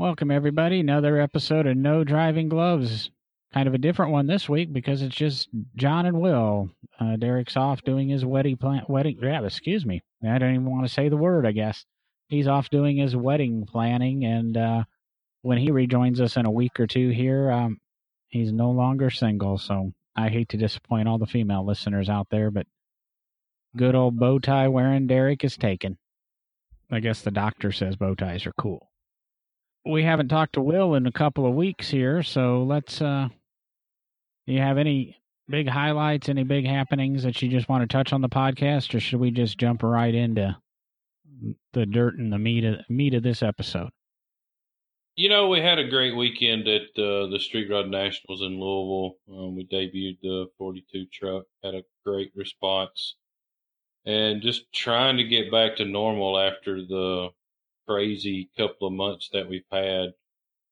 Welcome, everybody. Another episode of No Driving Gloves. Kind of a different one this week because it's just John and Will. Derek's off doing his wedding. I don't even want to say the word, I guess. He's off doing his wedding planning, and when he rejoins us in a week or two here, he's no longer single, so I hate to disappoint all the female listeners out there, but good old bow tie wearing Derek is taken. I guess the doctor says bow ties are cool. We haven't talked to Will in a couple of weeks here, so let's, do you have any big highlights, any big happenings that you just want to touch on the podcast, or should we just jump right into the dirt and the meat of this episode? You know, we had a great weekend at the Street Rod Nationals in Louisville. We debuted the 42 truck, had a great response, and just trying to get back to normal after the crazy couple of months that we've had,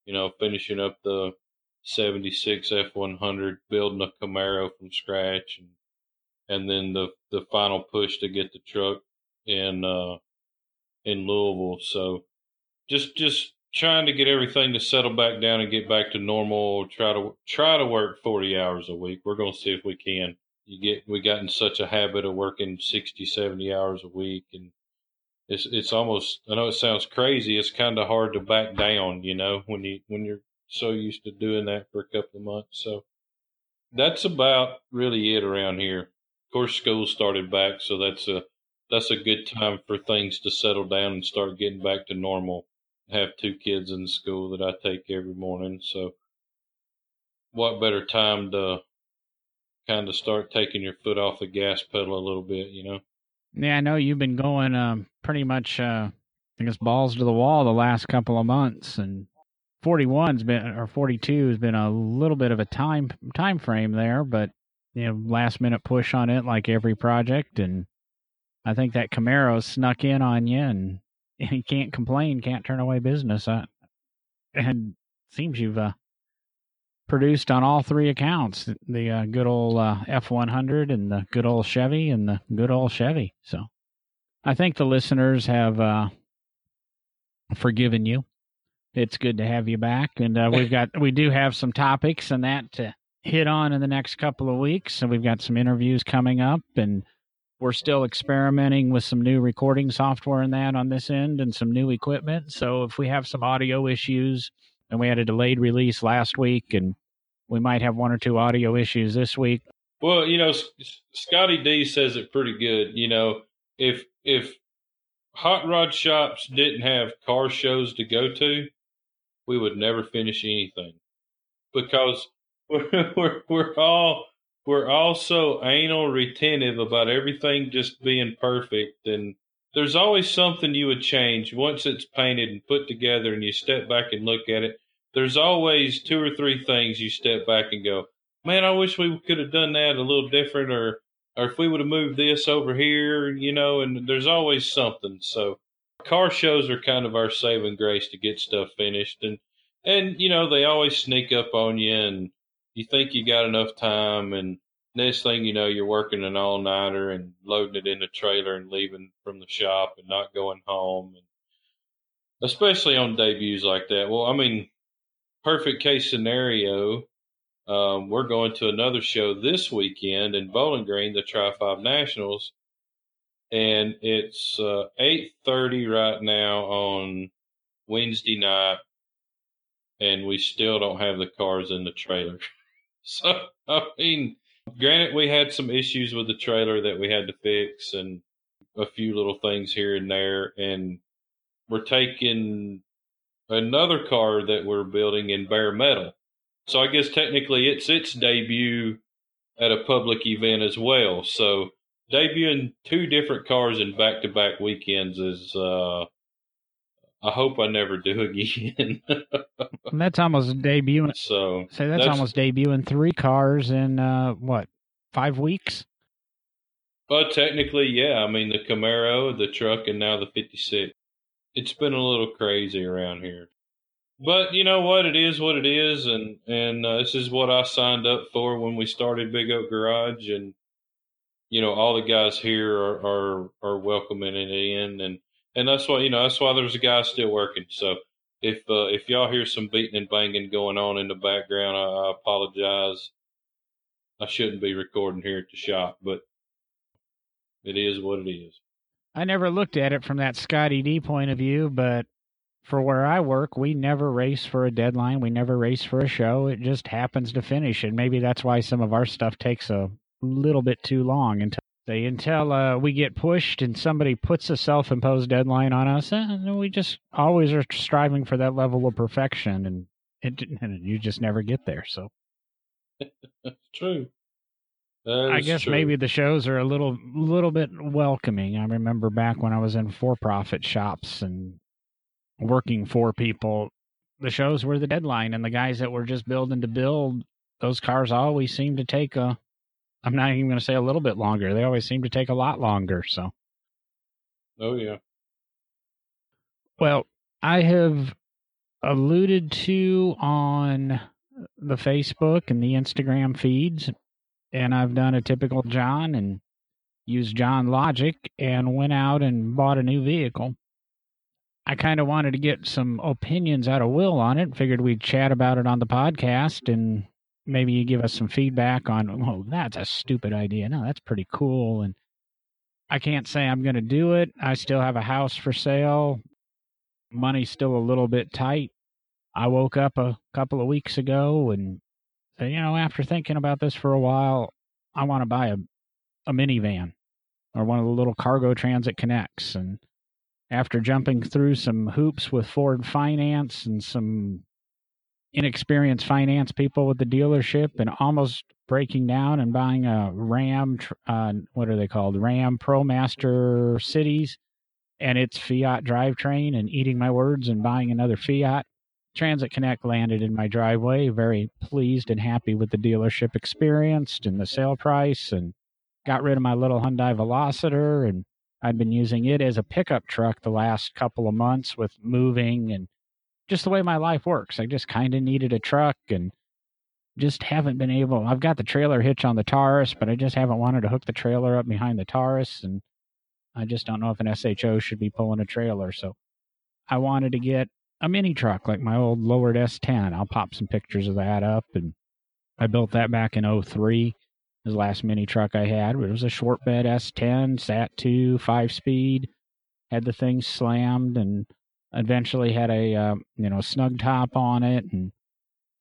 you know, finishing up the 76 F100, building a Camaro from scratch, and then the final push to get the truck in Louisville. So just trying to get everything to settle back down and get back to normal. Try to work 40 hours a week. We're going to see if we can. We got in such a habit of working 60, 70 hours a week, and It's almost, I know it sounds crazy, it's kind of hard to back down, you know, when you're so used to doing that for a couple of months. So that's about really it around here. Of course, school started back, so that's a good time for things to settle down and start getting back to normal. I have two kids in school that I take every morning, so what better time to kind of start taking your foot off the gas pedal a little bit, you know? Yeah, I know you've been going pretty much, I guess, balls to the wall the last couple of months, and 42 has been a little bit of a time frame there, but you know, last minute push on it like every project, and I think that Camaro snuck in on you, and you can't complain, can't turn away business. And it seems you've produced on all three accounts, the good old F100 and the good old Chevy and the good old Chevy. So I think the listeners have forgiven you. It's good to have you back. And we do have some topics and that to hit on in the next couple of weeks. And we've got some interviews coming up, and we're still experimenting with some new recording software and that on this end and some new equipment. So if we have some audio issues, and we had a delayed release last week, and we might have one or two audio issues this week. Well, you know, Scotty D says it pretty good. You know, if hot rod shops didn't have car shows to go to, we would never finish anything, because we're all so anal retentive about everything just being perfect, and there's always something you would change once it's painted and put together and you step back and look at it. There's always two or three things you step back and go, man, I wish we could have done that a little different, or if we would have moved this over here, you know, and there's always something. So car shows are kind of our saving grace to get stuff finished. And you know, they always sneak up on you, and you think you got enough time, and next thing you know, you're working an all-nighter and loading it in the trailer and leaving from the shop and not going home, and especially on debuts like that. Well, I mean, perfect case scenario, we're going to another show this weekend in Bowling Green, the Tri Five Nationals, and it's 8:30 right now on Wednesday night, and we still don't have the cars in the trailer. So, I mean, granted, we had some issues with the trailer that we had to fix and a few little things here and there. And we're taking another car that we're building in bare metal. So I guess technically it's its debut at a public event as well. So debuting two different cars in back-to-back weekends is, I hope I never do again. That's almost debuting. So that's almost debuting three cars in, 5 weeks? Well, technically, yeah. I mean, the Camaro, the truck, and now the 56. It's been a little crazy around here. But you know what? It is what it is. And this is what I signed up for when we started Big Oak Garage. And, you know, all the guys here are welcoming it in. And that's why there's a guy still working. So If y'all hear some beating and banging going on in the background, I apologize. I shouldn't be recording here at the shop, but it is what it is. I never looked at it from that Scotty D point of view, but for where I work, we never race for a deadline. We never race for a show. It just happens to finish, and maybe that's why some of our stuff takes a little bit too long until we get pushed and somebody puts a self-imposed deadline on us. And we just always are striving for that level of perfection, and you just never get there. So true. I guess true. Maybe the shows are a little bit welcoming. I remember back when I was in for-profit shops and working for people, the shows were the deadline, and the guys that were just building to build, those cars always seemed to take I'm not even going to say a little bit longer. They always seem to take a lot longer. So. Oh, yeah. Well, I have alluded to on the Facebook and the Instagram feeds, and I've done a typical John and used John logic and went out and bought a new vehicle. I kind of wanted to get some opinions out of Will on it. Figured we'd chat about it on the podcast, and maybe you give us some feedback on, oh, that's a stupid idea. No, that's pretty cool. And I can't say I'm going to do it. I still have a house for sale. Money's still a little bit tight. I woke up a couple of weeks ago and said, after thinking about this for a while, I want to buy a minivan or one of the little cargo Transit Connects. And after jumping through some hoops with Ford Finance and some inexperienced finance people with the dealership and almost breaking down and buying a Ram, what are they called? Ram ProMaster Cities and its Fiat drivetrain, and eating my words and buying another Fiat, Transit Connect landed in my driveway, very pleased and happy with the dealership experience and the sale price, and got rid of my little Hyundai Veloster, and I've been using it as a pickup truck the last couple of months with moving and just the way my life works. I just kind of needed a truck and just haven't been able. I've got the trailer hitch on the Taurus, but I just haven't wanted to hook the trailer up behind the Taurus, and I just don't know if an SHO should be pulling a trailer. So I wanted to get a mini truck like my old lowered S10. I'll pop some pictures of that up, and I built that back in 2003. It was the last mini truck I had. It was a short bed S10, SAT2, 5-speed, had the thing slammed, and eventually had a snug top on it, and it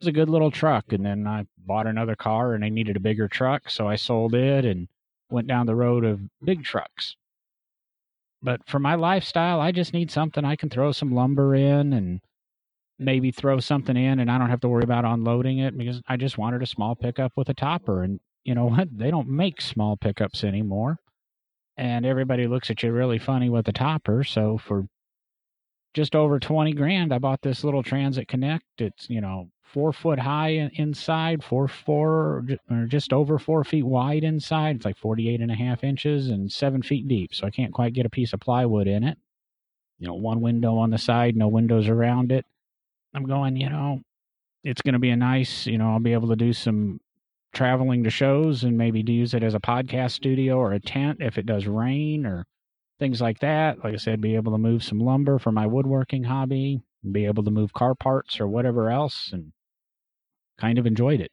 was a good little truck. And then I bought another car, and I needed a bigger truck, so I sold it and went down the road of big trucks. But for my lifestyle, I just need something I can throw some lumber in and maybe throw something in, and I don't have to worry about unloading it, because I just wanted a small pickup with a topper. And you know what? They don't make small pickups anymore, and everybody looks at you really funny with a topper. So for just over 20 grand, I bought this little Transit Connect. It's, 4 foot high inside, or just over 4 feet wide inside. It's like 48 and a half inches and 7 feet deep. So I can't quite get a piece of plywood in it. One window on the side, no windows around it. I'm going, it's going to be a nice, I'll be able to do some traveling to shows and maybe use it as a podcast studio or a tent if it does rain or things like that. Like I said, be able to move some lumber for my woodworking hobby, be able to move car parts or whatever else, and kind of enjoyed it.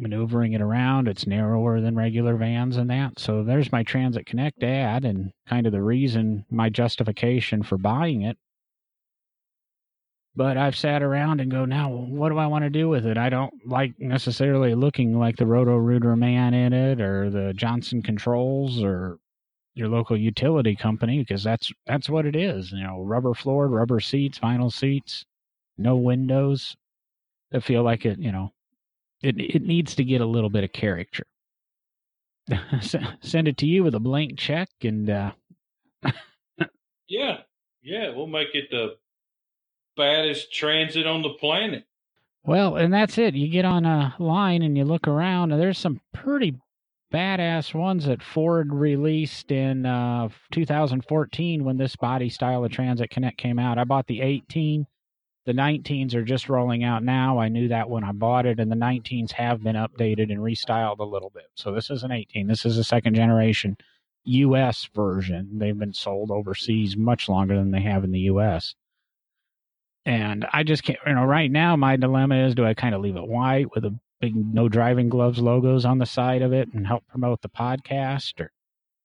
Maneuvering it around, it's narrower than regular vans and that. So there's my Transit Connect ad and kind of the reason, my justification for buying it. But I've sat around and go, now what do I want to do with it? I don't like necessarily looking like the Roto-Rooter man in it or the Johnson Controls or your local utility company, because that's what it is. Rubber floored, rubber seats, vinyl seats, no windows. I feel like it, it needs to get a little bit of character. Send it to you with a blank check and, yeah. We'll make it the baddest transit on the planet. Well, and that's it. You get on a line and you look around and there's some pretty badass ones that Ford released in 2014 when this body style of Transit Connect came out. I bought the 18. The 19s are just rolling out now. I knew that when I bought it, and the 19s have been updated and restyled a little bit. So this is an 18. This is a second generation U.S. version. They've been sold overseas much longer than they have in the U.S. And I just can't, you know, right now my dilemma is, do I kind of leave it white with a big No Driving Gloves logos on the side of it and help promote the podcast? Or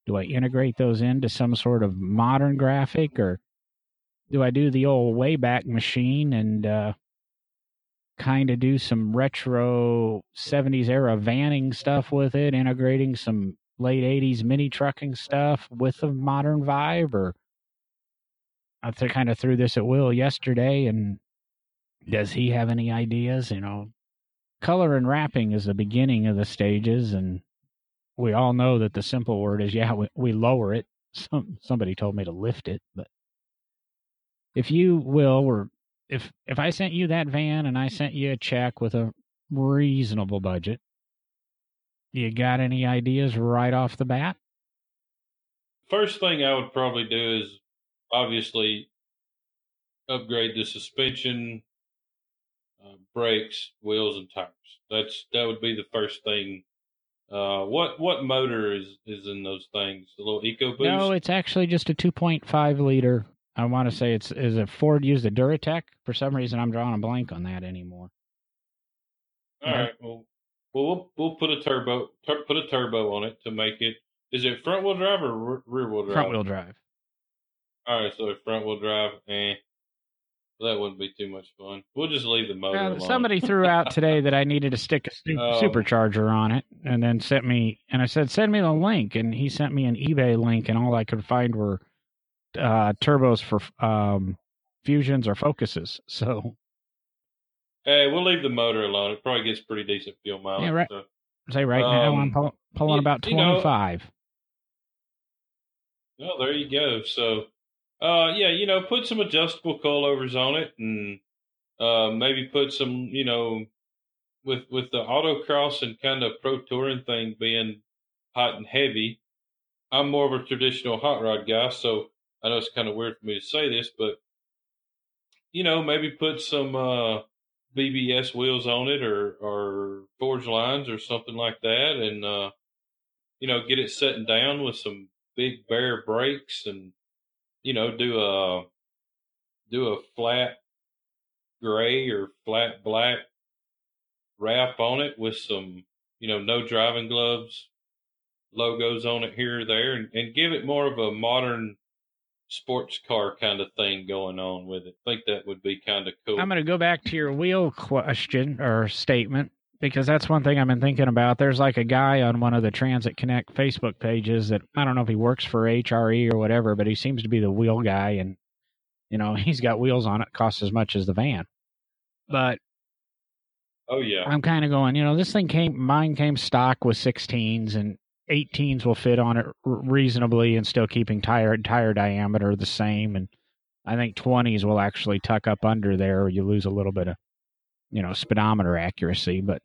do I integrate those into some sort of modern graphic? Or do I do the old Wayback Machine and kind of do some retro 70s era vanning stuff with it, integrating some late 80s mini trucking stuff with a modern vibe? Or I kind of threw this at Will yesterday, and does he have any ideas? You know, color and wrapping is the beginning of the stages, and we all know that the simple word is, yeah, we lower it. Somebody told me to lift it, but if you, Will, or if I sent you that van and I sent you a check with a reasonable budget, you got any ideas right off the bat? First thing I would probably do is, obviously, upgrade the suspension, brakes, wheels, and tires. That would be the first thing. What motor is in those things? A little EcoBoost? No, it's actually just a 2.5 liter. I want to say is it Ford used the Duratec? For some reason, I'm drawing a blank on that anymore. All right. Well, we'll put a turbo on it to make it. Is it front wheel drive or rear wheel drive? Front wheel drive. All right, so front wheel drive, that wouldn't be too much fun. We'll just leave the motor alone. Somebody threw out today that I needed to stick a supercharger on it, and then sent me, and I said, send me the link, and he sent me an eBay link, and all I could find were turbos for Fusions or Focuses, so. Hey, we'll leave the motor alone. It probably gets pretty decent fuel mileage. Yeah, right. So. Say right now I'm pulling about 25. Well, there you go, so. Put some adjustable coilovers on it, and maybe put some, you know, with the autocross and kind of pro touring thing being hot and heavy. I'm more of a traditional hot rod guy, so I know it's kind of weird for me to say this, but, you know, maybe put some BBS wheels on it or Forged Lines or something like that, and, get it setting down with some big bare brakes and, you know, do a flat gray or flat black wrap on it with some, you know, No Driving Gloves logos on it here or there, and give it more of a modern sports car kind of thing going on with it. I think that would be kind of cool. I'm going to go back to your wheel question or statement, because that's one thing I've been thinking about. There's like a guy on one of the Transit Connect Facebook pages that I don't know if he works for HRE or whatever, but he seems to be the wheel guy, and, you know, he's got wheels on it, costs as much as the van. But oh yeah, I'm kind of going, you know, this thing mine came stock with 16s, and 18s will fit on it reasonably and still keeping tire diameter the same, and I think 20s will actually tuck up under there, or you lose a little bit of, you know, speedometer accuracy, but.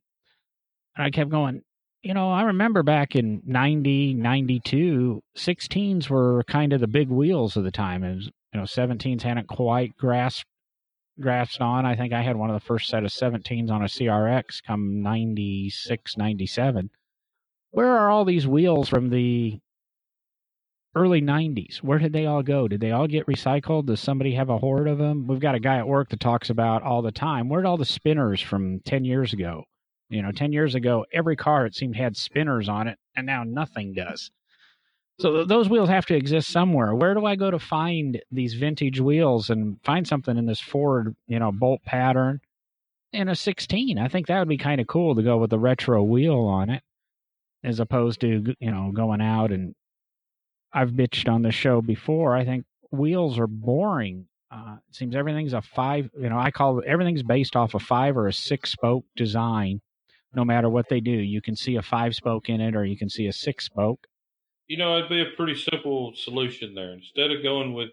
And I kept going, you know, I remember back in 90, 92, 16s were kind of the big wheels of the time. And, you know, 17s hadn't quite grasped on. I think I had one of the first set of 17s on a CRX come 96, 97. Where are all these wheels from the early 90s? Where did they all go? Did they all get recycled? Does somebody have a hoard of them? We've got a guy at work that talks about all the time, where'd all the spinners from 10 years ago? You know, 10 years ago, every car, it seemed, had spinners on it, and now nothing does. So those wheels have to exist somewhere. Where do I go to find these vintage wheels and find something in this Ford, you know, bolt pattern and a 16? I think that would be kind of cool to go with a retro wheel on it, as opposed to, you know, going out and I've bitched on the show before. I think wheels are boring. It seems everything's a five, you know, I call it, everything's based off a five or a six spoke design. No matter what they do, you can see a five spoke in it, or you can see a six spoke. You know, it'd be a pretty simple solution there. Instead of going with,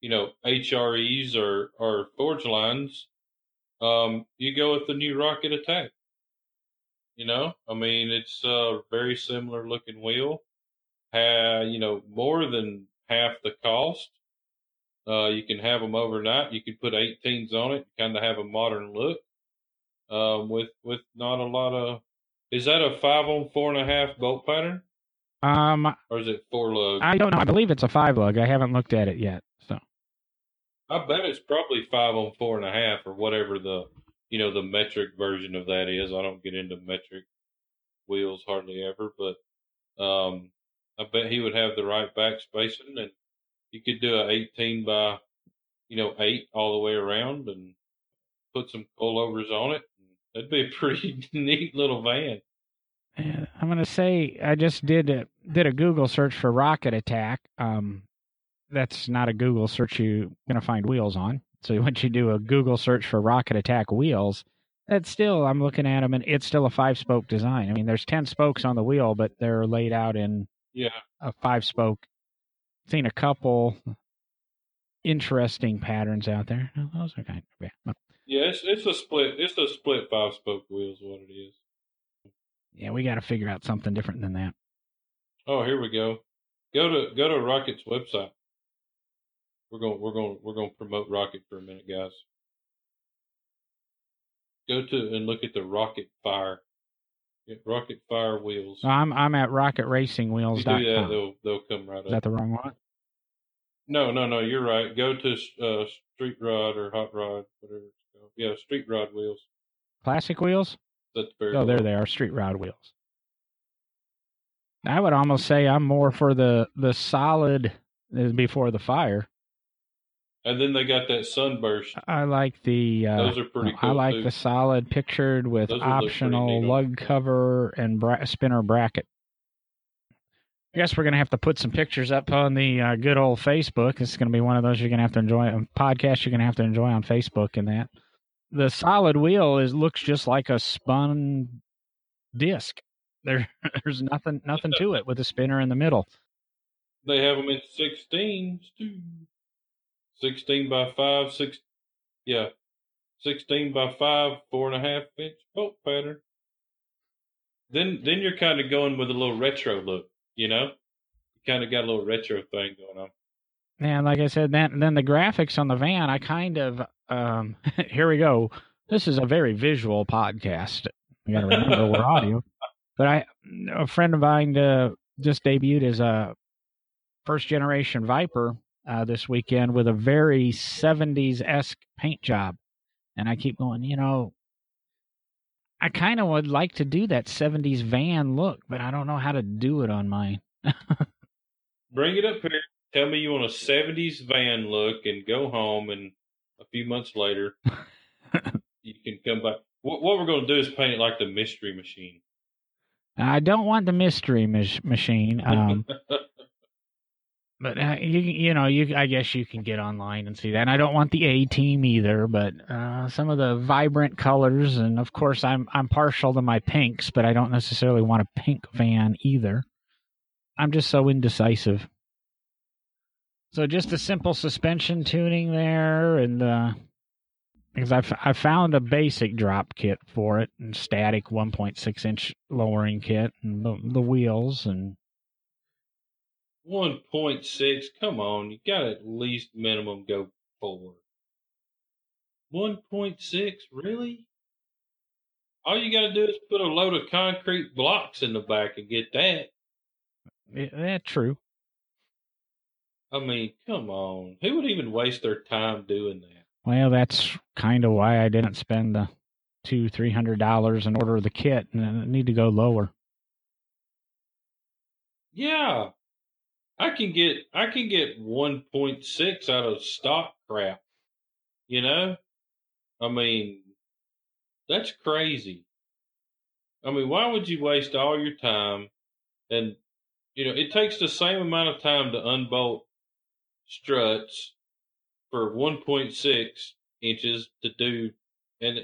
you know, HREs or Forged Lines, you go with the new Rocket Attack. You know, I mean, it's a very similar looking wheel. You know, more than half the cost. You can have them overnight. You can put 18s on it, kind of have a modern look. With not a lot of, is that a 5 on 4.5 bolt pattern? Or is it 4 lug? I don't know. I believe it's a 5 lug. I haven't looked at it yet. So I bet it's probably 5 on 4.5 or whatever the metric version of that is. I don't get into metric wheels hardly ever, but I bet he would have the right back spacing, and you could do a 18 by 8 all the way around and put some coilovers on it. That'd be a pretty neat little van. Yeah, I'm going to say I just did a Google search for Rocket Attack. That's not a Google search you're going to find wheels on. So once you do a Google search for Rocket Attack wheels, that's still, I'm looking at them, and it's still a 5-spoke design. I mean, there's 10 spokes on the wheel, but they're laid out in a 5-spoke. Seen a couple interesting patterns out there. Oh, those are kind of bad. Yeah, it's a split 5-spoke wheel is what it is. Yeah, we got to figure out something different than that. Oh, here we go. Go to Rocket's website. We're gonna promote Rocket for a minute, guys. Go to and look at the Rocket Fire. Get Rocket Fire wheels. I'm at RocketRacingWheels.com. You do that, they'll come right up. Is that the wrong one? No, you're right. Go to Street Rod or Hot Rod, whatever it's called. Yeah, Street Rod wheels. Classic wheels? That's very. Oh, there they are, Street Rod wheels. I would almost say I'm more for the solid before the fire. And then they got that sunburst. I like the those are pretty cool. I like too. The solid pictured with those optional lug cover and spinner bracket. I guess we're going to have to put some pictures up on the good old Facebook. It's going to be one of those you're going to have to enjoy. A podcast you're going to have to enjoy on Facebook and that. The solid wheel looks just like a spun disc. There's nothing to it with a spinner in the middle. They have them in 16s too. 16 by 5, 4.5 inch bolt pattern. Then you're kind of going with a little retro look, You kind of got a little retro thing going on. And like I said, then the graphics on the van, I kind of here we go. This is a very visual podcast. You got to remember we're audio. But a friend of mine just debuted as a first-generation Viper this weekend with a very 70s-esque paint job. And I keep going, I kind of would like to do that 70s van look, but I don't know how to do it on mine. Bring it up here. Tell me you want a 70s van look and go home, and a few months later you can come back. What we're going to do is paint it like the Mystery Machine. I don't want the Mystery Machine, but I guess you can get online and see that. And I don't want the A-Team either, but some of the vibrant colors, and of course I'm partial to my pinks, but I don't necessarily want a pink van either. I'm just so indecisive. So just the simple suspension tuning there, and because I found a basic drop kit for it, and static 1.6 inch lowering kit, and the wheels, and 1.6. Come on, you got to at least minimum go 4. 1.6, really? All you got to do is put a load of concrete blocks in the back and get that. That's true. I mean, come on, who would even waste their time doing that? Well, that's kind of why I didn't spend the $200-$300 and order the kit, and I need to go lower. Yeah, I can get 1.6 out of stock crap. I mean, that's crazy. I mean, why would you waste all your time? And it takes the same amount of time to unbolt struts for 1.6 inches to do, and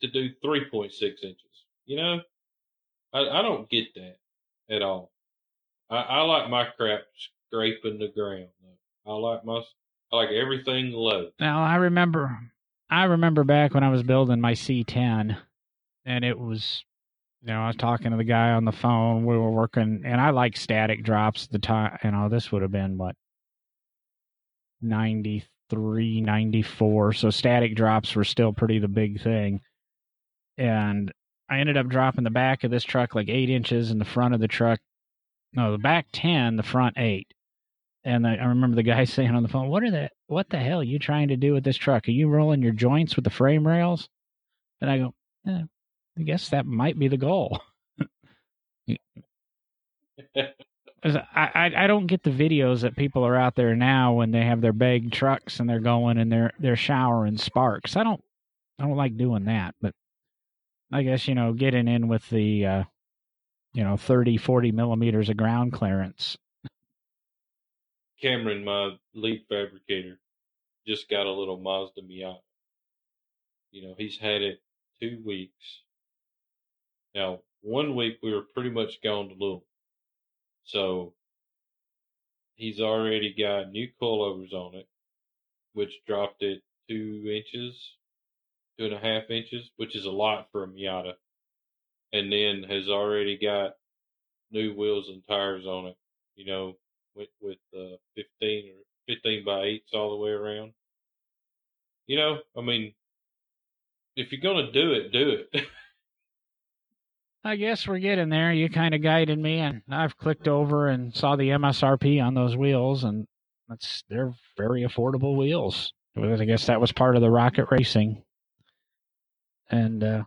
to do 3.6 inches. I don't get that at all. I like my crap scraping the ground. I like everything low. Now I remember back when I was building my C10, and it was, I was talking to the guy on the phone. We were working, and I like static drops at the time. This would have been what, 93, 94, so static drops were still pretty the big thing, and I ended up dropping the back of this truck like 8 inches, and the front of the truck, no, the back 10, the front 8, And I remember the guy saying on the phone, what the hell are you trying to do with this truck? Are you rolling your joints with the frame rails? And I go, I guess that might be the goal. I don't get the videos that people are out there now when they have their big trucks and they're going and they're showering sparks. I don't like doing that, but I guess, you know, getting in with the, 30, 40 millimeters of ground clearance. Cameron, my lead fabricator, just got a little Mazda Miata. You know, he's had it 2 weeks. Now, 1 week we were pretty much gone to Louisville. So he's already got new coilovers on it, which dropped it 2.5 inches, which is a lot for a Miata. And then has already got new wheels and tires on it, you know, with 15 by 8s all the way around. You know, I mean, if you're going to do it, do it. I guess we're getting there. You kind of guided me, and I've clicked over and saw the MSRP on those wheels, and they're very affordable wheels. I guess that was part of the Rocket Racing. And I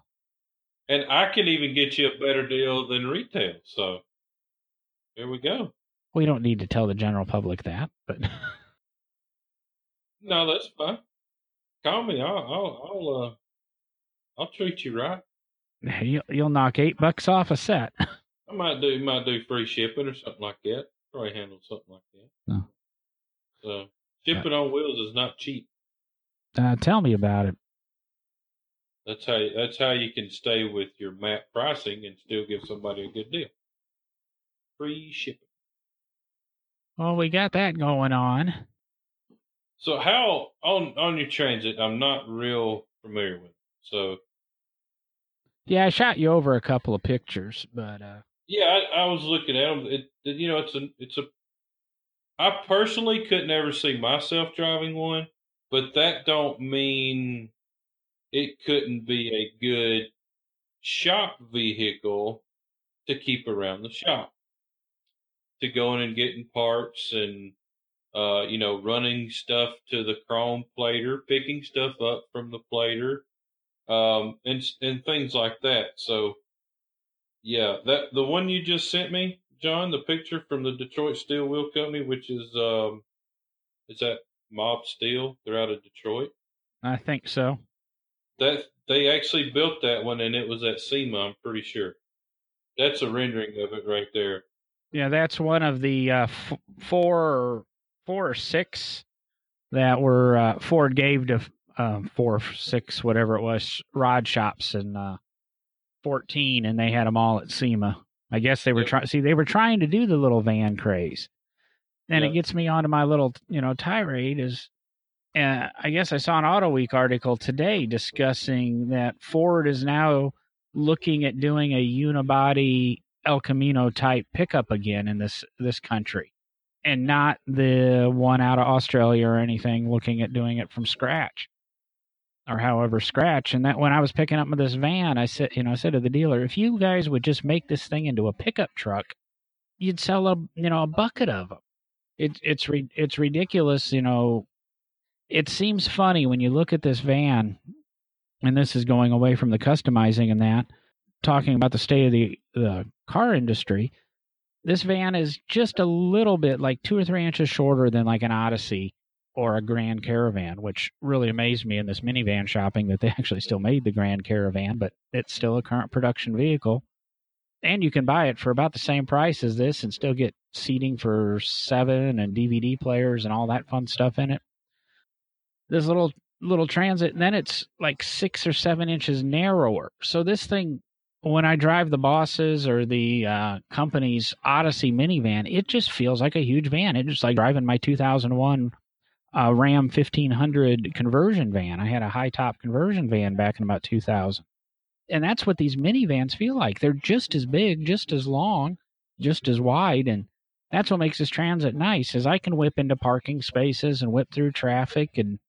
can even get you a better deal than retail, so there we go. We don't need to tell the general public that, but... No, that's fine. Call me. I'll treat you right. You'll knock $8 off a set. I might do free shipping or something like that. Probably handle something like that. Oh. So shipping on wheels is not cheap. Tell me about it. That's how you can stay with your map pricing and still give somebody a good deal. Free shipping. Well, we got that going on. So how on your Transit? I'm not real familiar with it, so. Yeah, I shot you over a couple of pictures, but yeah, I was looking at them. I personally could never see myself driving one, but that don't mean it couldn't be a good shop vehicle to keep around the shop, to go in and getting parts and running stuff to the chrome plater, picking stuff up from the plater. And things like that. So, yeah, that the one you just sent me, John, the picture from the Detroit Steel Wheel Company, which is is that Mob Steel? They're out of Detroit. I think so. That they actually built that one, and it was at SEMA. I'm pretty sure. That's a rendering of it right there. Yeah, that's one of the four or six that were Ford gave to. 4, 6, whatever it was, rod shops in 14, and they had them all at SEMA. I guess they were trying to do the little van craze. And It gets me onto my little, tirade is, I guess I saw an Auto Week article today discussing that Ford is now looking at doing a unibody El Camino type pickup again in this country, and not the one out of Australia or anything, looking at doing it from scratch. Or however scratch. And that when I was picking up this van, I said to the dealer, if you guys would just make this thing into a pickup truck, you'd sell a bucket of them. It's ridiculous. It seems funny when you look at this van, and this is going away from the customizing and that, talking about the state of the car industry. This van is just a little bit like 2 or 3 inches shorter than like an Odyssey or a Grand Caravan, which really amazed me in this minivan shopping that they actually still made the Grand Caravan, but it's still a current production vehicle. And you can buy it for about the same price as this and still get seating for 7 and DVD players and all that fun stuff in it. This little Transit, and then it's like 6 or 7 inches narrower. So this thing, when I drive the Boss's or the company's Odyssey minivan, it just feels like a huge van. It's just like driving my 2001 Ram 1500 conversion van. I had a high-top conversion van back in about 2000. And that's what these minivans feel like. They're just as big, just as long, just as wide, and that's what makes this Transit nice, is I can whip into parking spaces and whip through traffic, and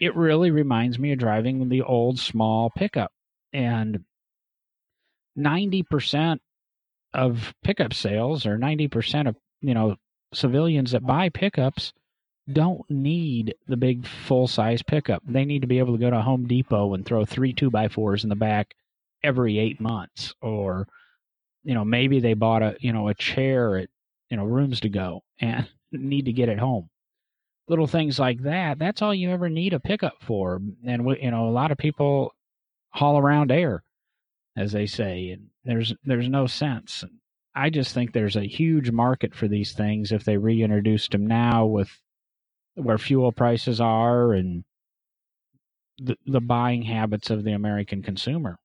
it really reminds me of driving the old small pickup. And 90% of pickup sales, or 90% of, civilians that buy pickups don't need the big full-size pickup. They need to be able to go to Home Depot and throw 3 2x4s in the back every 8 months. Or, you know, maybe they bought a chair at, Rooms to Go and need to get it home. Little things like that. That's all you ever need a pickup for. And, a lot of people haul around air, as they say, and there's no sense. I just think there's a huge market for these things if they reintroduced them now with where fuel prices are and the buying habits of the American consumer.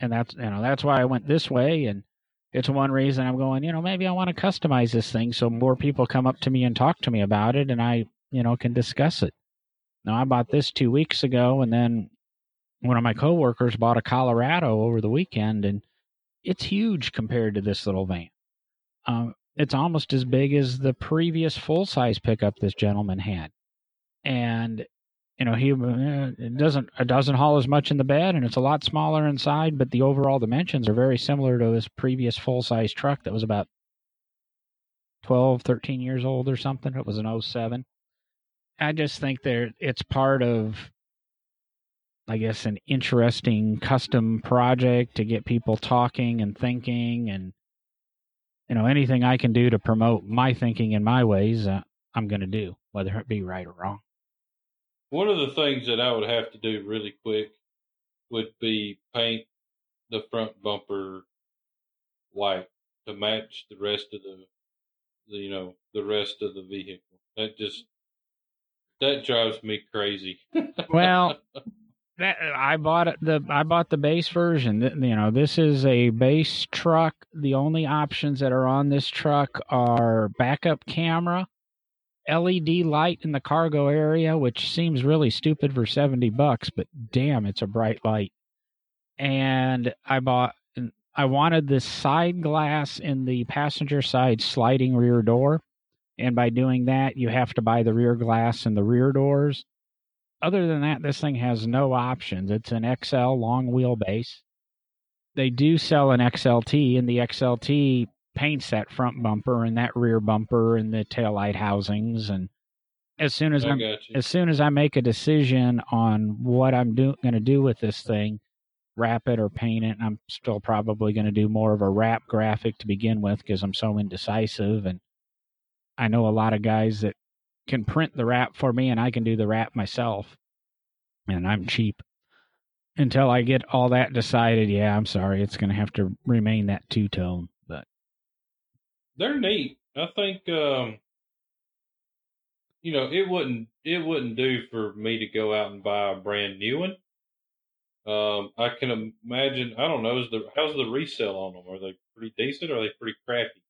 And that's why I went this way, and it's one reason I'm going, maybe I want to customize this thing so more people come up to me and talk to me about it and I, can discuss it. Now, I bought this 2 weeks ago, and then one of my coworkers bought a Colorado over the weekend, and it's huge compared to this little van. It's almost as big as the previous full-size pickup this gentleman had. And, it doesn't haul as much in the bed, and it's a lot smaller inside, but the overall dimensions are very similar to this previous full-size truck that was about 12, 13 years old or something. It was an 07. I just think it's part of, I guess, an interesting custom project to get people talking and thinking, and, anything I can do to promote my thinking and my ways, I'm going to do, whether it be right or wrong. One of the things that I would have to do really quick would be paint the front bumper white to match the rest of the rest of the vehicle. That drives me crazy. Well, I bought the base version. This is a base truck. The only options that are on this truck are backup camera, LED light in the cargo area, which seems really stupid for $70, but damn, it's a bright light. And I wanted the side glass in the passenger side sliding rear door. And by doing that, you have to buy the rear glass and the rear doors. Other than that, this thing has no options. It's an XL long wheelbase. They do sell an XLT, and the XLT paints that front bumper and that rear bumper and the taillight housings. And as soon as I make a decision on what I'm going to do with this thing, wrap it or paint it, I'm still probably going to do more of a wrap graphic to begin with because I'm so indecisive. And I know a lot of guys that can print the wrap for me, and I can do the wrap myself, and I'm cheap. Until I get all that decided, yeah, I'm sorry, it's going to have to remain that two-tone. But they're neat. I think it wouldn't do for me to go out and buy a brand new one. I can imagine. I don't know. How's the resale on them? Are they pretty decent? Or are they pretty crappy?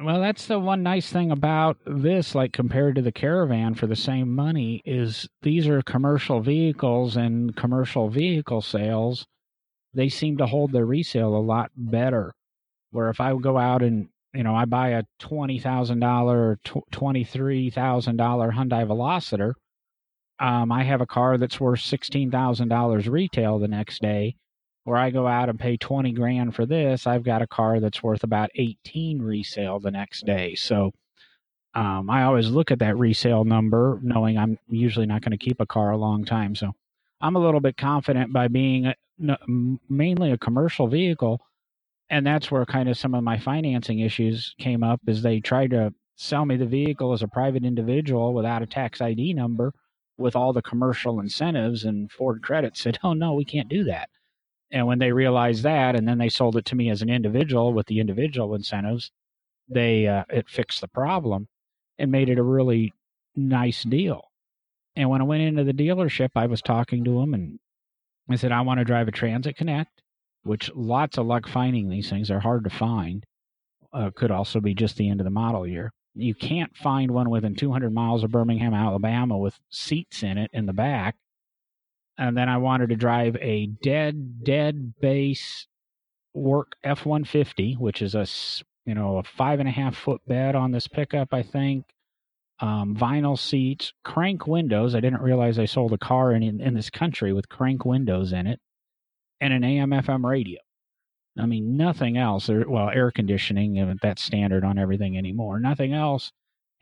Well, that's the one nice thing about this, like compared to the Caravan for the same money, is these are commercial vehicles, and commercial vehicle sales, they seem to hold their resale a lot better. Where if I go out and, I buy a $20,000 or $23,000 Hyundai Veloster, I have a car that's worth $16,000 retail the next day. Where I go out and pay $20,000 for this, I've got a car that's worth about $18,000 resale the next day. So I always look at that resale number, knowing I'm usually not going to keep a car a long time. So I'm a little bit confident by being mainly a commercial vehicle, and that's where kind of some of my financing issues came up, is they tried to sell me the vehicle as a private individual without a tax ID number with all the commercial incentives, and Ford Credit said, oh, no, we can't do that. And when they realized that, and then they sold it to me as an individual with the individual incentives, it fixed the problem and made it a really nice deal. And when I went into the dealership, I was talking to them, and I said, I want to drive a Transit Connect, which lots of luck finding these things. They're hard to find. Could also be just the end of the model year. You can't find one within 200 miles of Birmingham, Alabama, with seats in it in the back. And then I wanted to drive a dead base work F-150, which is a 5.5-foot bed on this pickup, I think. Vinyl seats, crank windows. I didn't realize I sold a car in this country with crank windows in it, and an AM/FM radio. I mean, nothing else. Well, air conditioning, that's standard on everything anymore. Nothing else.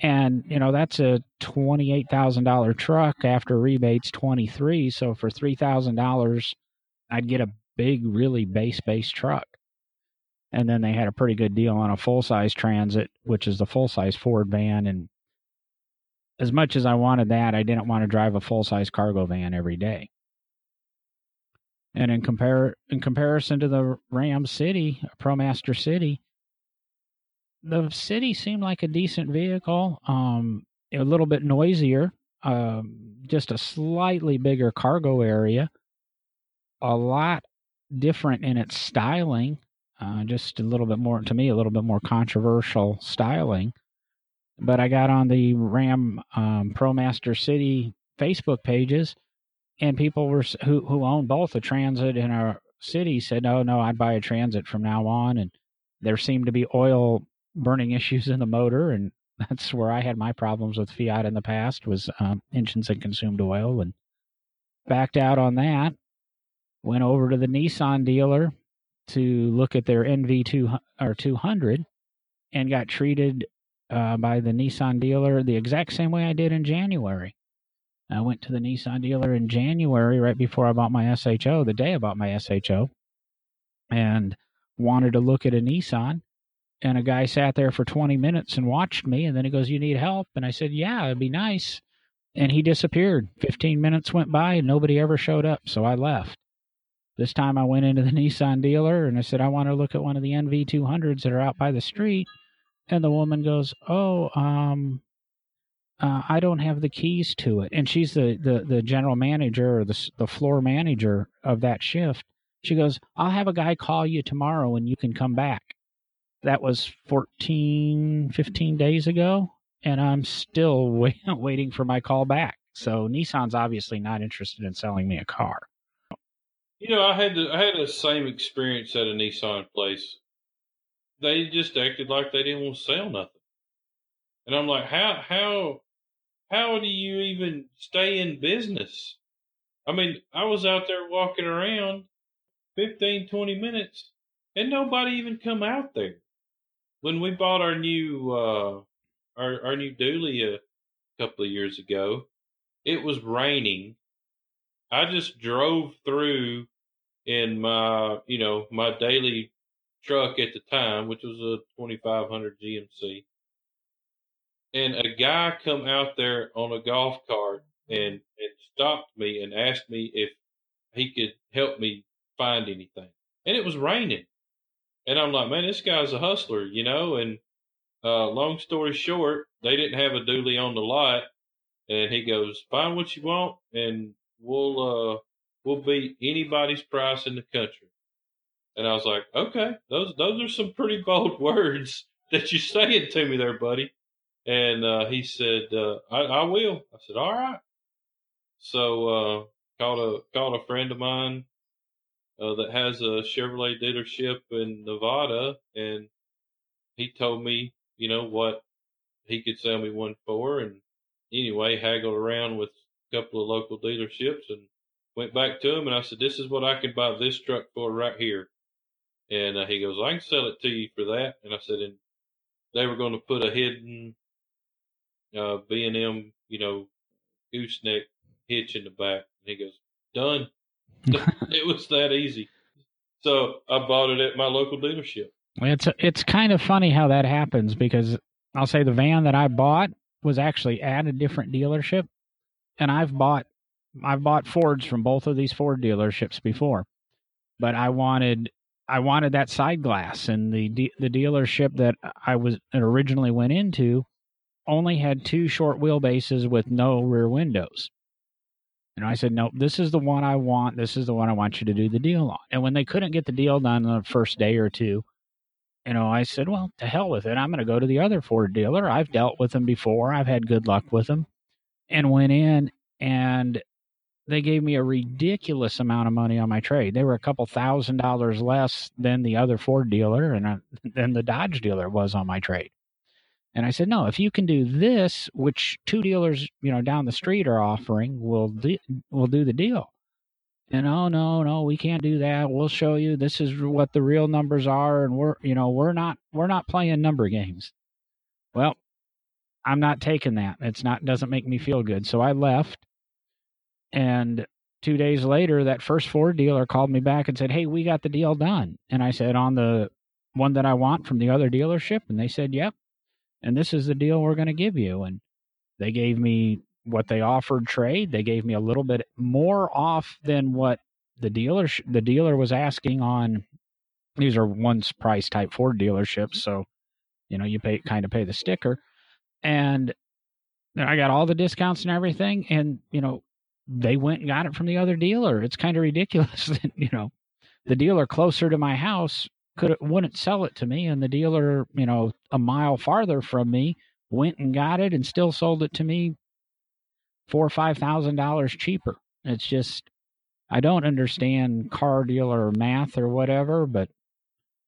And, you know, that's a $28,000 truck after rebates, $23,000. So for $3,000, I'd get a big, really base truck. And then they had a pretty good deal on a full-size Transit, which is the full-size Ford van. And as much as I wanted that, I didn't want to drive a full-size cargo van every day. And in comparison to the Ram City, ProMaster City, the City seemed like a decent vehicle, a little bit noisier, just a slightly bigger cargo area, a lot different in its styling, just a little bit more, to me, a little bit more controversial styling. But I got on the Ram ProMaster City Facebook pages, and people were who own both a Transit and a City said, "Oh no, I'd buy a Transit from now on." And there seemed to be oil burning issues in the motor, and that's where I had my problems with Fiat in the past, was engines that consumed oil, and backed out on that. Went over to the Nissan dealer to look at their NV2 or 200, and got treated by the Nissan dealer the exact same way I did in January. I went to the Nissan dealer in January, right before I bought my SHO, the day I bought my SHO, and wanted to look at a Nissan. And a guy sat there for 20 minutes and watched me, and then he goes, "You need help?" And I said, "Yeah, it'd be nice." And he disappeared. 15 minutes went by, and nobody ever showed up, so I left. This time I went into the Nissan dealer, and I said, "I want to look at one of the NV200s that are out by the street." And the woman goes, "Oh, I don't have the keys to it." And she's the general manager, or the floor manager of that shift. She goes, "I'll have a guy call you tomorrow and you can come back." That was 14, 15 days ago, and I'm still waiting for my call back. So Nissan's obviously not interested in selling me a car. You know, I had the same experience at a Nissan place. They just acted like they didn't want to sell nothing. And I'm like, how do you even stay in business? I mean, I was out there walking around 15, 20 minutes, and nobody even come out there. When we bought our new our new dually a couple of years ago, it was raining. I just drove through in my daily truck at the time, which was a 2500 GMC. And a guy come out there on a golf cart and stopped me and asked me if he could help me find anything. And it was raining. And I'm like, man, this guy's a hustler, you know? And long story short, they didn't have a dually on the lot. And he goes, "Find what you want, and we'll beat anybody's price in the country." And I was like, okay, those are some pretty bold words that you're saying to me there, buddy. And he said, I will. I said, all right. So called a friend of mine that has a Chevrolet dealership in Nevada, and he told me, you know, what he could sell me one for. And anyway, haggled around with a couple of local dealerships and went back to him. And I said, "This is what I could buy this truck for right here." And he goes, "I can sell it to you for that." And I said, and they were going to put a hidden B&M, you know, gooseneck hitch in the back. And he goes, "Done." It was that easy. So I bought it at my local dealership. It's kind of funny how that happens, because I'll say the van that I bought was actually at a different dealership, and I've bought Fords from both of these Ford dealerships before, but I wanted that side glass, and the dealership that I originally went into only had two short wheelbases with no rear windows. And I said, "Nope, this is the one I want. This is the one I want you to do the deal on." And when they couldn't get the deal done the first day or two, you know, I said, "Well, to hell with it. I'm going to go to the other Ford dealer. I've dealt with them before. I've had good luck with them." And went in, and they gave me a ridiculous amount of money on my trade. They were a couple $1,000 less than the other Ford dealer and than the Dodge dealer was on my trade. And I said, "No, if you can do this, which two dealers, you know, down the street are offering, we'll do the deal." And no, we can't do that. We'll show you. This is what the real numbers are, and we're not playing number games. Well, I'm not taking that. Doesn't make me feel good. So I left, and 2 days later, that first Ford dealer called me back and said, "Hey, we got the deal done." And I said, "On the one that I want from the other dealership?" And they said, "Yep. And this is the deal we're going to give you." And they gave me what they offered trade. They gave me a little bit more off than what the dealer was asking on. These are once price type Ford dealerships, so you pay the sticker. And I got all the discounts and everything, and they went and got it from the other dealer. It's kind of ridiculous that the dealer closer to my house wouldn't sell it to me, and the dealer a mile farther from me went and got it and still sold it to me $4,000 or $5,000 cheaper. It's just, I don't understand car dealer math or whatever, but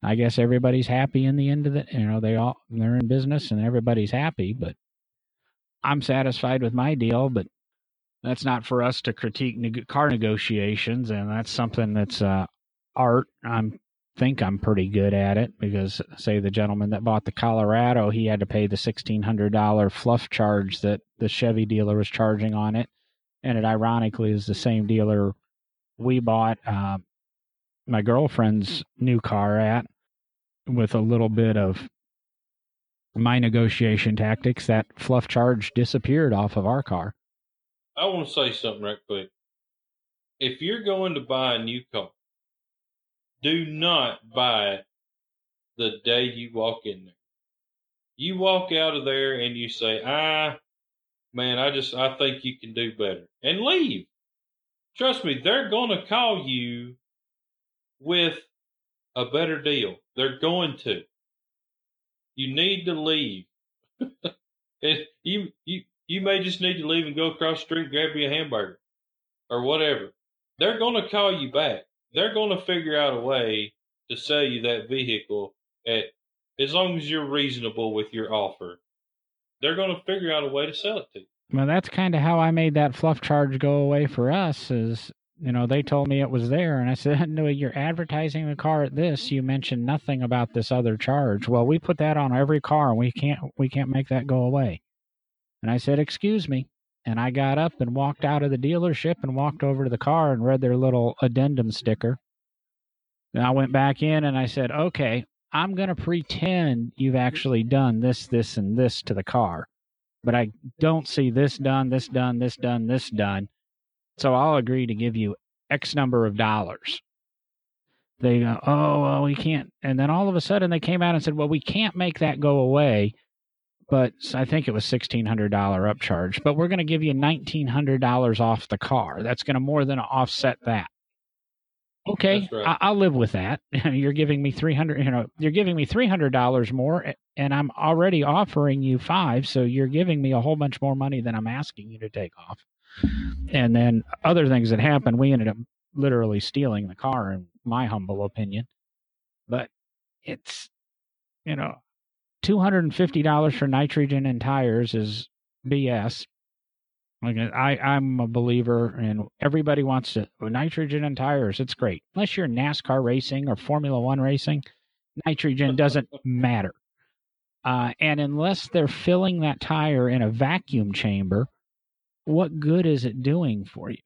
I guess everybody's happy in the end of it. They're in business and everybody's happy, but I'm satisfied with my deal. But that's not for us to critique car negotiations, and that's something that's art. I think I'm pretty good at it, because say the gentleman that bought the Colorado, he had to pay the $1,600 fluff charge that the Chevy dealer was charging on it. And it ironically is the same dealer we bought my girlfriend's new car at, with a little bit of my negotiation tactics. That fluff charge disappeared off of our car. I want to say something right quick. If you're going to buy a new car, do not buy it the day you walk in there. You walk out of there and you say, I think you can do better, and leave. Trust me, they're going to call you with a better deal. They're going to. You need to leave. And you may just need to leave and go across the street and grab you a hamburger or whatever. They're going to call you back. They're going to figure out a way to sell you that vehicle as long as you're reasonable with your offer. They're going to figure out a way to sell it to you. Well, that's kind of how I made that fluff charge go away for us is, they told me it was there. And I said, "No, you're advertising the car at this. You mentioned nothing about this other charge." "Well, we put that on every car, and we can't make that go away." And I said, "Excuse me." And I got up and walked out of the dealership and walked over to the car and read their little addendum sticker. And I went back in and I said, "Okay, I'm going to pretend you've actually done this, this, and this to the car, but I don't see this done, this done, this done, this done. So I'll agree to give you X number of dollars." They go, "Oh, well, we can't." And then all of a sudden they came out and said, "Well, we can't make that go away, but I think it was $1,600 upcharge, but we're going to give you $1,900 off the car. That's going to more than offset that." Okay, right. I'll live with that. You're giving me $300. You're giving me $300 more, and I'm already offering you $500. So you're giving me a whole bunch more money than I'm asking you to take off. And then other things that happened, we ended up literally stealing the car, in my humble opinion. But it's, $250 for nitrogen and tires is BS. Like I'm a believer, and everybody wants to nitrogen and tires. It's great. Unless you're NASCAR racing or Formula One racing, nitrogen doesn't matter. And unless they're filling that tire in a vacuum chamber, what good is it doing for you?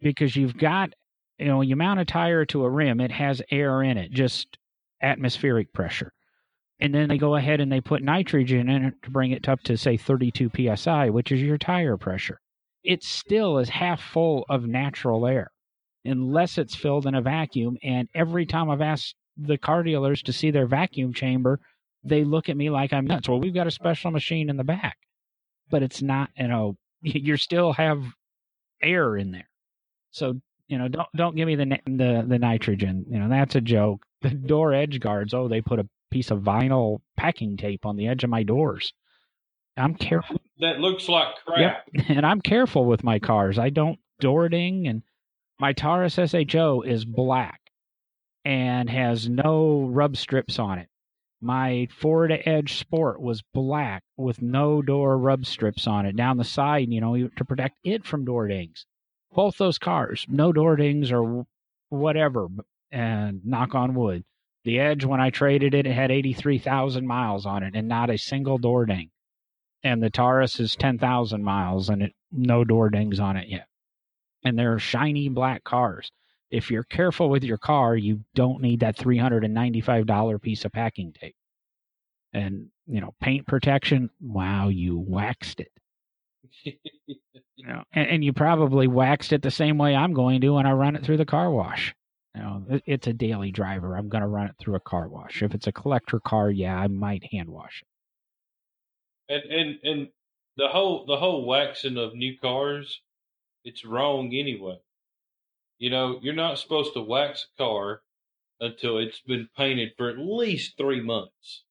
Because you've got, you mount a tire to a rim, it has air in it, just atmospheric pressure. And then they go ahead and they put nitrogen in it to bring it up to, say, 32 psi, which is your tire pressure. It still is half full of natural air, unless it's filled in a vacuum. And every time I've asked the car dealers to see their vacuum chamber, they look at me like I'm nuts. "Well, we've got a special machine in the back." But it's not, you still have air in there. So, don't give me the nitrogen. That's a joke. The door edge guards, they put a piece of vinyl packing tape on the edge of my doors. I'm careful. That looks like crap. Yep. And I'm careful with my cars. I don't door ding, and my Taurus SHO is black and has no rub strips on it. My Ford Edge Sport was black with no door rub strips on it down the side, to protect it from door dings. both those cars, no door dings or whatever, and knock on wood. The Edge, when I traded it, it had 83,000 miles on it and not a single door ding. And the Taurus is 10,000 miles and no door dings on it yet. And they're shiny black cars. If you're careful with your car, you don't need that $395 piece of packing tape. And, you know, paint protection, wow, you waxed it. You know, and you probably waxed it the same way I'm going to when I run it through the car wash. You know, it's a daily driver. I'm going to run it through a car wash. If it's a collector car, yeah, I might hand wash it. And the whole waxing of new cars, it's wrong anyway. You know, you're not supposed to wax a car until it's been painted for at least 3 months.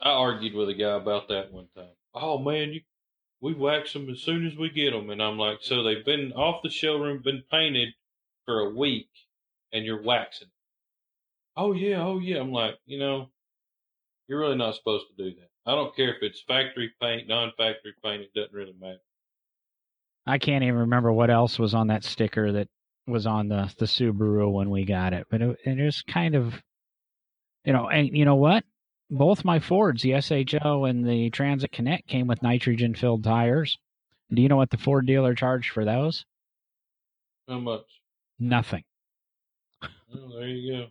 I argued with a guy about that one time. Oh, man, we wax them as soon as we get them. And I'm like, so they've been off the showroom, been painted for a week, and you're waxing. Oh, yeah. I'm like, you know, you're really not supposed to do that. I don't care if it's factory paint, non-factory paint. It doesn't really matter. I can't even remember what else was on that sticker that was on the Subaru when we got it. But it was kind of, you know, and you know what? Both my Fords, the SHO and the Transit Connect, came with nitrogen-filled tires. Do you know what the Ford dealer charged for those? How much? Nothing. Oh, there you go.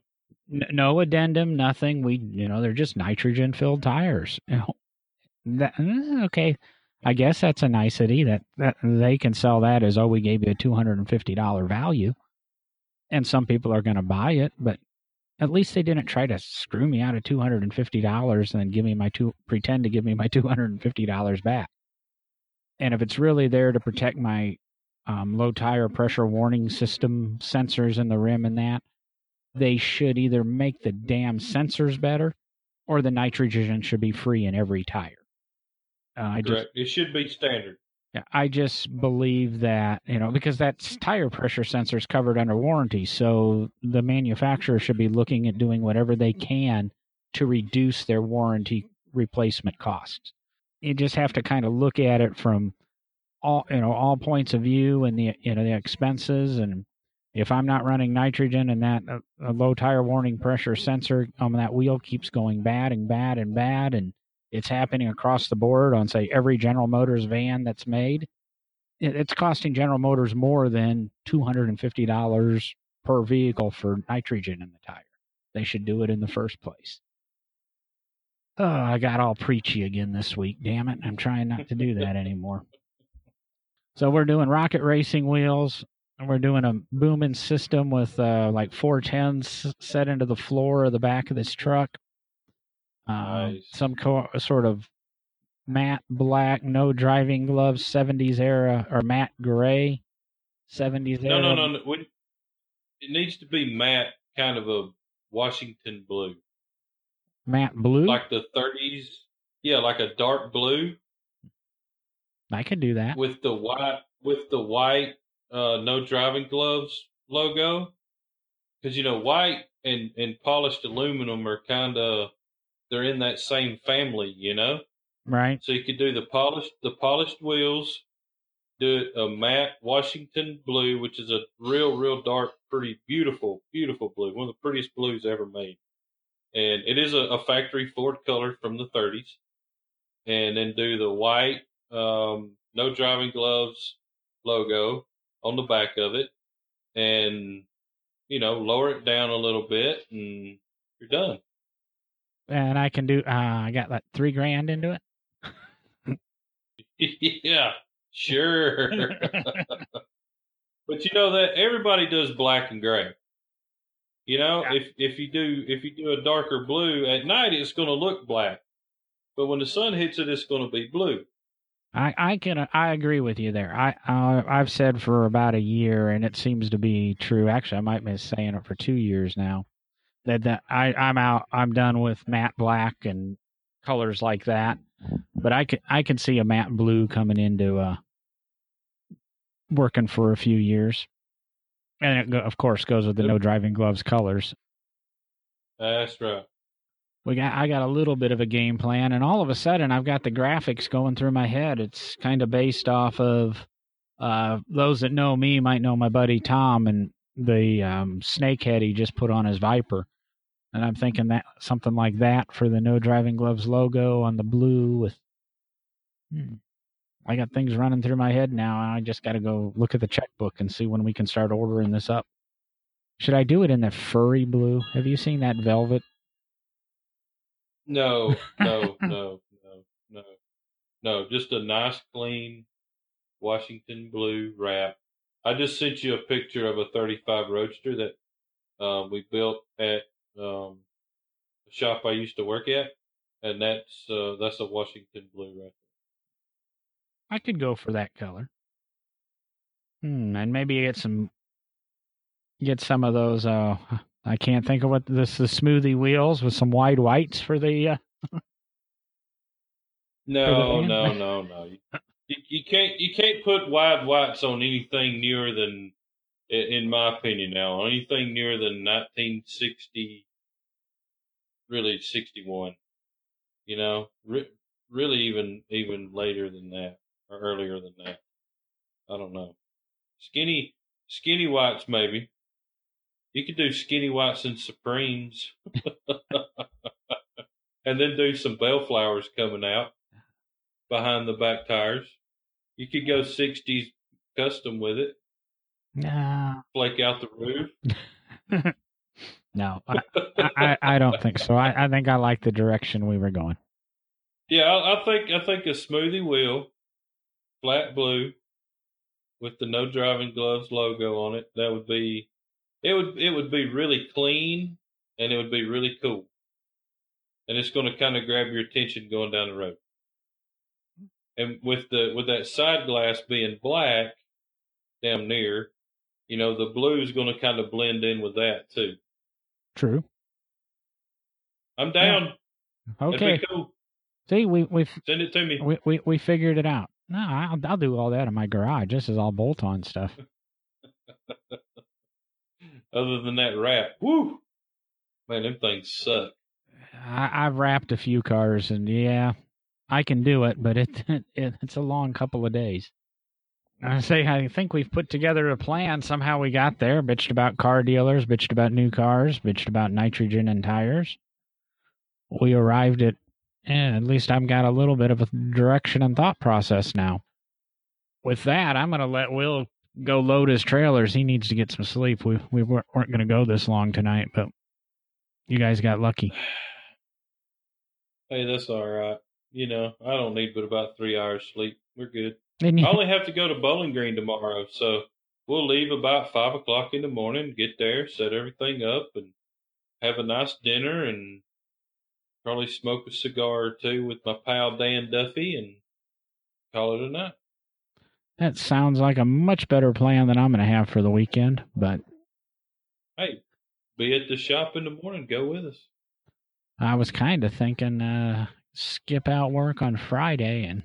No addendum, nothing. They're just nitrogen-filled tires. You know, okay, I guess that's a nicety that they can sell that as, oh, we gave you a $250 value. And some people are going to buy it, but at least they didn't try to screw me out of $250 and then give me pretend to give me my $250 back. And if it's really there to protect my low tire pressure warning system sensors in the rim and that, they should either make the damn sensors better or the nitrogen should be free in every tire. Correct. It should be standard. Yeah, I just believe that, you know, because that tire pressure sensor is covered under warranty, so the manufacturer should be looking at doing whatever they can to reduce their warranty replacement costs. You just have to kind of look at it from all points of view and the expenses. And if I'm not running nitrogen and that a low tire warning pressure sensor on that wheel keeps going bad and bad and bad, and it's happening across the board on, say, every General Motors van that's made. It's costing General Motors more than $250 per vehicle for nitrogen in the tire. They should do it in the first place. Oh, I got all preachy again this week, damn it. I'm trying not to do that anymore. So we're doing Rocket Racing Wheels, and we're doing a booming system with like 410s set into the floor of the back of this truck. Nice. Some sort of matte black, no driving gloves, 70s era, or matte gray, 70s era. No. It needs to be matte, kind of a Washington blue. Matte blue? Like the 30s. Yeah, like a dark blue. I could do that. With the white No Driving Gloves logo. Because, you know, white and polished aluminum are kind of... they're in that same family, you know? Right. So you could do the polished wheels, do a matte Washington blue, which is a real, real dark, pretty beautiful, beautiful blue. One of the prettiest blues ever made. And it is a factory Ford color from the 30s. And then do the white, No Driving Gloves logo on the back of it. And, you know, lower it down a little bit and you're done. And I can do, I got like $3,000 into it. Yeah, sure. But you know that everybody does black and gray. You know, yeah. if you do a darker blue at night, it's going to look black. But when the sun hits it, it's going to be blue. I agree with you there. I've said for about a year, and it seems to be true. Actually, I might be saying it for 2 years now. I'm done with matte black and colors like that. But I can see a matte blue coming into working for a few years, and it of course goes with the No Driving Gloves colors. That's right. I got a little bit of a game plan, and all of a sudden I've got the graphics going through my head. It's kind of based off of Those that know me might know my buddy Tom and the snakehead he just put on his Viper. And I'm thinking that something like that for the No Driving Gloves logo on the blue with... I got things running through my head now, and I just got to go look at the checkbook and see when we can start ordering this up. Should I do it in the furry blue? Have you seen that velvet? No. Just a nice, clean Washington blue wrap. I just sent you a picture of a 35 Roadster that we built at the shop I used to work at, and that's a Washington blue right there. I could go for that color. And maybe get some of those. I can't think of what the smoothie wheels with some wide whites for the. No. You can't put wide whites on anything nearer than, in my opinion, now on anything nearer than 1960. Really, 61. You know, really even later than that or earlier than that. I don't know. Skinny whites maybe. You could do skinny whites and Supremes, and then do some bellflowers coming out behind the back tires. You could go 60s custom with it. Nah. Flake out the roof. No, I don't think so. I think I like the direction we were going. Yeah, I think a smoothie wheel, flat blue, with the No Driving Gloves logo on it. That would be. It would be really clean, and it would be really cool. And it's going to kind of grab your attention going down the road. And with that side glass being black, damn near, you know, the blue is going to kind of blend in with that too. True. I'm down. Yeah. Okay. That'd be cool. See, we send it to me. We figured it out. No, I'll do all that in my garage. This is all bolt-on stuff. Other than that wrap, woo, man, them things suck. I've wrapped a few cars, and yeah, I can do it, but it's a long couple of days. I think we've put together a plan. Somehow we got there. Bitched about car dealers, bitched about new cars, bitched about nitrogen and tires. We arrived at least I've got a little bit of a direction and thought process now. With that, I'm going to let Will go load his trailers. He needs to get some sleep. We weren't going to go this long tonight, but you guys got lucky. Hey, that's all right. You know, I don't need but about 3 hours sleep. We're good. I only have to go to Bowling Green tomorrow, so we'll leave about 5 o'clock in the morning, get there, set everything up, and have a nice dinner, and probably smoke a cigar or two with my pal Dan Duffy, and call it a night. That sounds like a much better plan than I'm going to have for the weekend, but... Hey, be at the shop in the morning, go with us. I was kind of thinking skip out work on Friday and...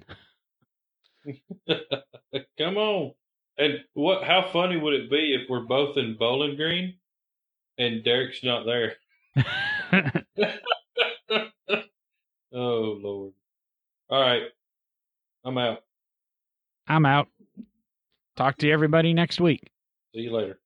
Come on. And what? How funny would it be if we're both in Bowling Green and Derek's not there? Oh, Lord. All right. I'm out. Talk to everybody next week. See you later.